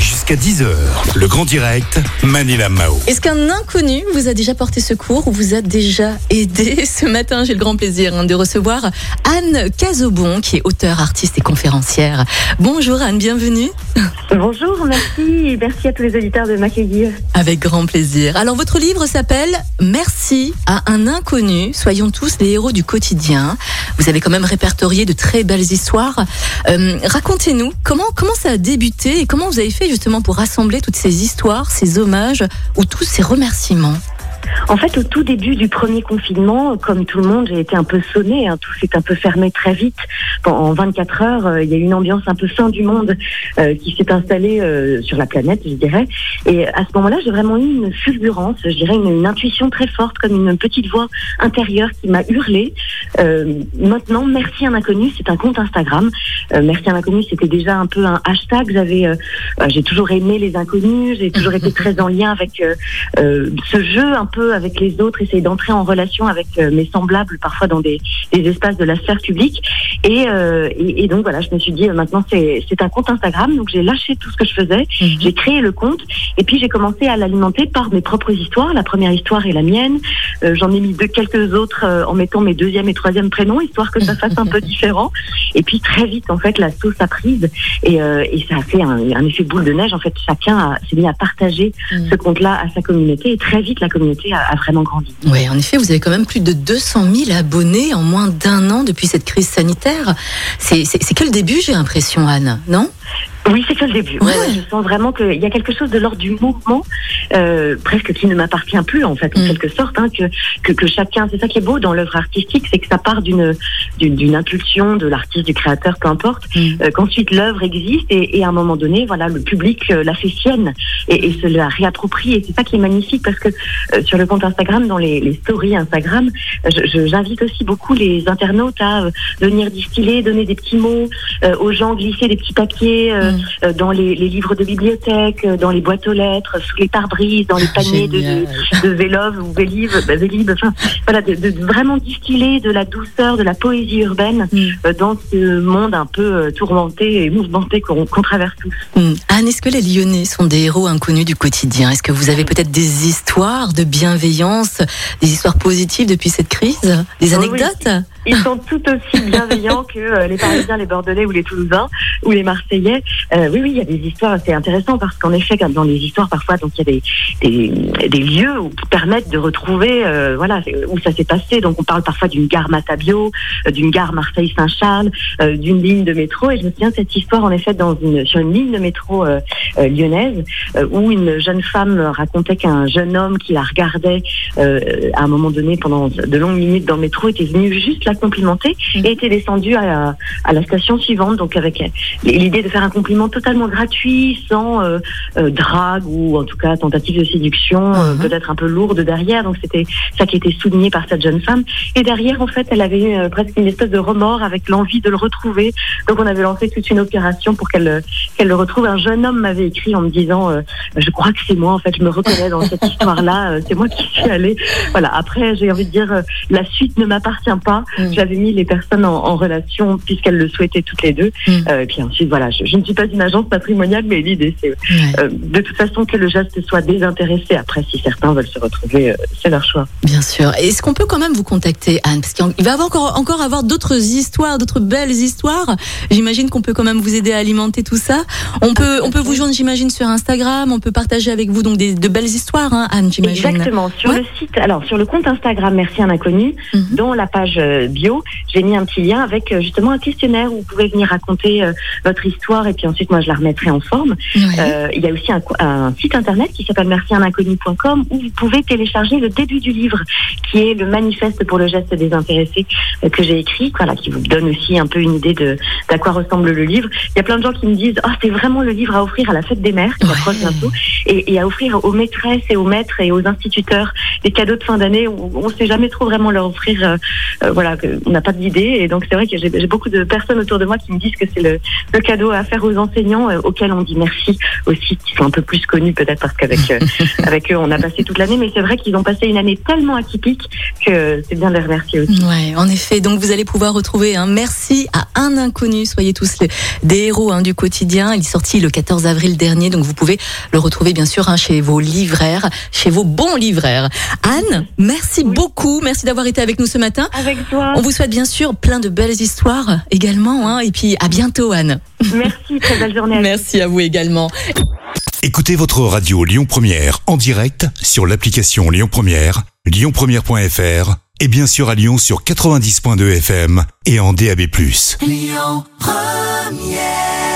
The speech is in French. Jusqu'à 10h, le Grand Direct, Manila Mao. Est-ce qu'un inconnu vous a déjà porté secours ou vous a déjà aidé? Ce matin, j'ai le grand plaisir de recevoir Anne Cazobon, qui est auteure, artiste et conférencière. Bonjour Anne, bienvenue. Bonjour, merci. Merci à tous les auditeurs de m'accueillir. Avec grand plaisir. Alors, votre livre s'appelle Merci à un inconnu. Soyons tous les héros du quotidien. Vous avez quand même répertorié de très belles histoires. Racontez-nous comment ça a débuté et comment vous avez fait justement pour rassembler toutes ces histoires, ces hommages ou tous ces remerciements. En fait, au tout début du premier confinement, comme tout le monde, j'ai été un peu sonnée. Tout s'est un peu fermé très vite. En 24 heures, il y a eu une ambiance un peu fin du monde qui s'est installée sur la planète, je dirais. Et à ce moment-là, j'ai vraiment eu une fulgurance, je dirais une intuition très forte, comme une petite voix intérieure qui m'a hurlé. Maintenant, Merci à un inconnu, c'est un compte Instagram. Merci à un inconnu, c'était déjà un peu un hashtag. J'ai toujours aimé les inconnus, j'ai toujours été très en lien avec ce jeu un peu avec les autres, essayer d'entrer en relation avec mes semblables, parfois dans des espaces de la sphère publique. Et donc voilà, je me suis dit maintenant c'est un compte Instagram, donc j'ai lâché tout ce que je faisais, j'ai créé le compte et puis j'ai commencé à l'alimenter par mes propres histoires. La première histoire est la mienne, j'en ai mis quelques autres en mettant mes deuxième et troisième prénoms, histoire que ça fasse un peu différent. Et puis très vite en fait la sauce a prise et ça a fait un effet boule de neige. En fait, chacun s'est mis à partager ce compte-là à sa communauté et très vite la communauté a vraiment grandi. Oui, en effet, vous avez quand même plus de 200 000 abonnés en moins d'un an depuis cette crise sanitaire. C'est que le début, j'ai l'impression, Anne, non ? Oui, c'est que le début. Ouais, je sens vraiment qu'il y a quelque chose de l'ordre du mouvement, presque qui ne m'appartient plus, en fait, en quelque sorte, que chacun, c'est ça qui est beau dans l'œuvre artistique, c'est que ça part d'une impulsion de l'artiste, du créateur, peu importe, qu'ensuite l'œuvre existe et à un moment donné, voilà, le public la fait sienne et se la réapproprie. Et c'est ça qui est magnifique parce que sur le compte Instagram, dans les stories Instagram, j'invite aussi beaucoup les internautes à venir distiller, donner des petits mots aux gens, glisser des petits papiers dans les livres de bibliothèque, dans les boîtes aux lettres, sous les pare-brises, dans les paniers de Vélo'v ou Vélib, enfin voilà, de vraiment distiller de la douceur, de la poésie urbaine dans ce monde un peu tourmenté et mouvementé qu'on traverse tous. Anne, est-ce que les Lyonnais sont des héros inconnus du quotidien? Est-ce que vous avez peut-être des histoires de bienveillance, des histoires positives depuis cette crise, des anecdotes? Oui, ils sont tout aussi bienveillants que les Parisiens, les Bordelais ou les Toulousains ou les Marseillais. Oui, il y a des histoires, c'est intéressant parce qu'en effet, comme dans les histoires parfois, donc il y a des lieux qui permettent de retrouver, voilà, où ça s'est passé. Donc on parle parfois d'une gare Matabiau, d'une gare Marseille Saint-Charles, d'une ligne de métro. Et je me souviens de cette histoire en effet sur une ligne de métro lyonnaise où une jeune femme racontait qu'un jeune homme qui la regardait à un moment donné pendant de longues minutes dans le métro était venu juste la complimenter et était descendu à la station suivante. Donc avec l'idée de faire un compliment totalement gratuit, sans drague ou en tout cas tentative de séduction, peut-être un peu lourde derrière. Donc c'était ça qui était souligné par cette jeune femme. Et derrière, en fait, elle avait presque une espèce de remords avec l'envie de le retrouver. Donc on avait lancé toute une opération pour qu'elle le retrouve. Un jeune homme m'avait écrit en me disant je crois que c'est moi, en fait, je me reconnais dans cette histoire-là, c'est moi qui suis allée. Voilà. Après, j'ai envie de dire la suite ne m'appartient pas. J'avais mis les personnes en relation puisqu'elles le souhaitaient toutes les deux. Et puis ensuite, voilà, je ne suis pas une agence patrimoniale, mais l'idée, c'est de toute façon que le geste soit désintéressé. Après, si certains veulent se retrouver, c'est leur choix. Bien sûr. Et est-ce qu'on peut quand même vous contacter, Anne? Parce qu'il va encore avoir d'autres histoires, d'autres belles histoires. J'imagine qu'on peut quand même vous aider à alimenter tout ça. On peut vous joindre, j'imagine, sur Instagram. On peut partager avec vous donc de belles histoires, hein, Anne, j'imagine. Exactement. Sur le site, alors sur le compte Instagram Merci à un inconnu, dans la page bio, j'ai mis un petit lien avec justement un questionnaire où vous pouvez venir raconter votre histoire et puis ensuite moi je la remettrai en forme. Il y a aussi un site internet qui s'appelle merci-un-inconnu.com où vous pouvez télécharger le début du livre qui est le manifeste pour le geste désintéressé que j'ai écrit, voilà, qui vous donne aussi un peu une idée d'à quoi ressemble le livre. Il y a plein de gens qui me disent c'est vraiment le livre à offrir à la fête des mères qui approche bientôt et à offrir aux maîtresses et aux maîtres et aux instituteurs des cadeaux de fin d'année. On ne sait jamais trop vraiment leur offrir voilà, on n'a pas d'idée. Et donc, c'est vrai que j'ai beaucoup de personnes autour de moi qui me disent que c'est le cadeau à faire aux enseignants, auxquels on dit merci aussi, qui sont un peu plus connus peut-être parce qu'avec avec eux, on a passé toute l'année. Mais c'est vrai qu'ils ont passé une année tellement atypique que c'est bien de les remercier aussi. Ouais, en effet. Donc, vous allez pouvoir retrouver un merci à un inconnu. Soyez tous des héros du quotidien. Il est sorti le 14 avril dernier. Donc, vous pouvez le retrouver, bien sûr, chez vos livraires, chez vos bons livraires. Anne, merci beaucoup. Merci d'avoir été avec nous ce matin. Avec toi. On vous souhaite, bien sûr, plein de belles histoires également. Et puis, à bientôt, Anne. Merci. Très belle journée. Merci à vous également. Écoutez votre radio Lyon Première en direct sur l'application Lyon Première, lyonpremière.fr et bien sûr à Lyon sur 90.2 FM et en DAB+. Lyon Première.